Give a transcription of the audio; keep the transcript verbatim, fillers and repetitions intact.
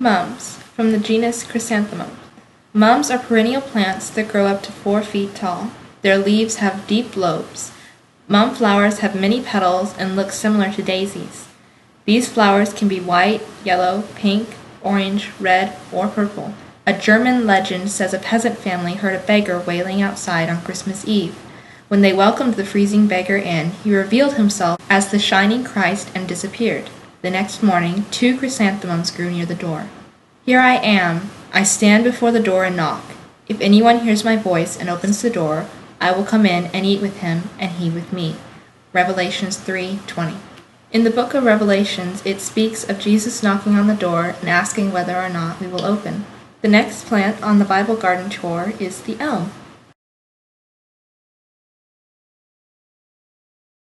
Mums, from the genus Chrysanthemum. Mums are perennial plants that grow up to four feet tall. Their leaves have deep lobes. Mum flowers have many petals and look similar to daisies. These flowers can be white, yellow, pink, orange, red, or purple. A German legend says a peasant family heard a beggar wailing outside on Christmas Eve. When they welcomed the freezing beggar in, he revealed himself as the shining Christ and disappeared. The next morning, two chrysanthemums grew near the door. "Here I am. I stand before the door and knock. If anyone hears my voice and opens the door, I will come in and eat with him, and he with me." Revelations three twenty. In the book of Revelations, it speaks of Jesus knocking on the door and asking whether or not we will open. The next plant on the Bible garden tour is the elm.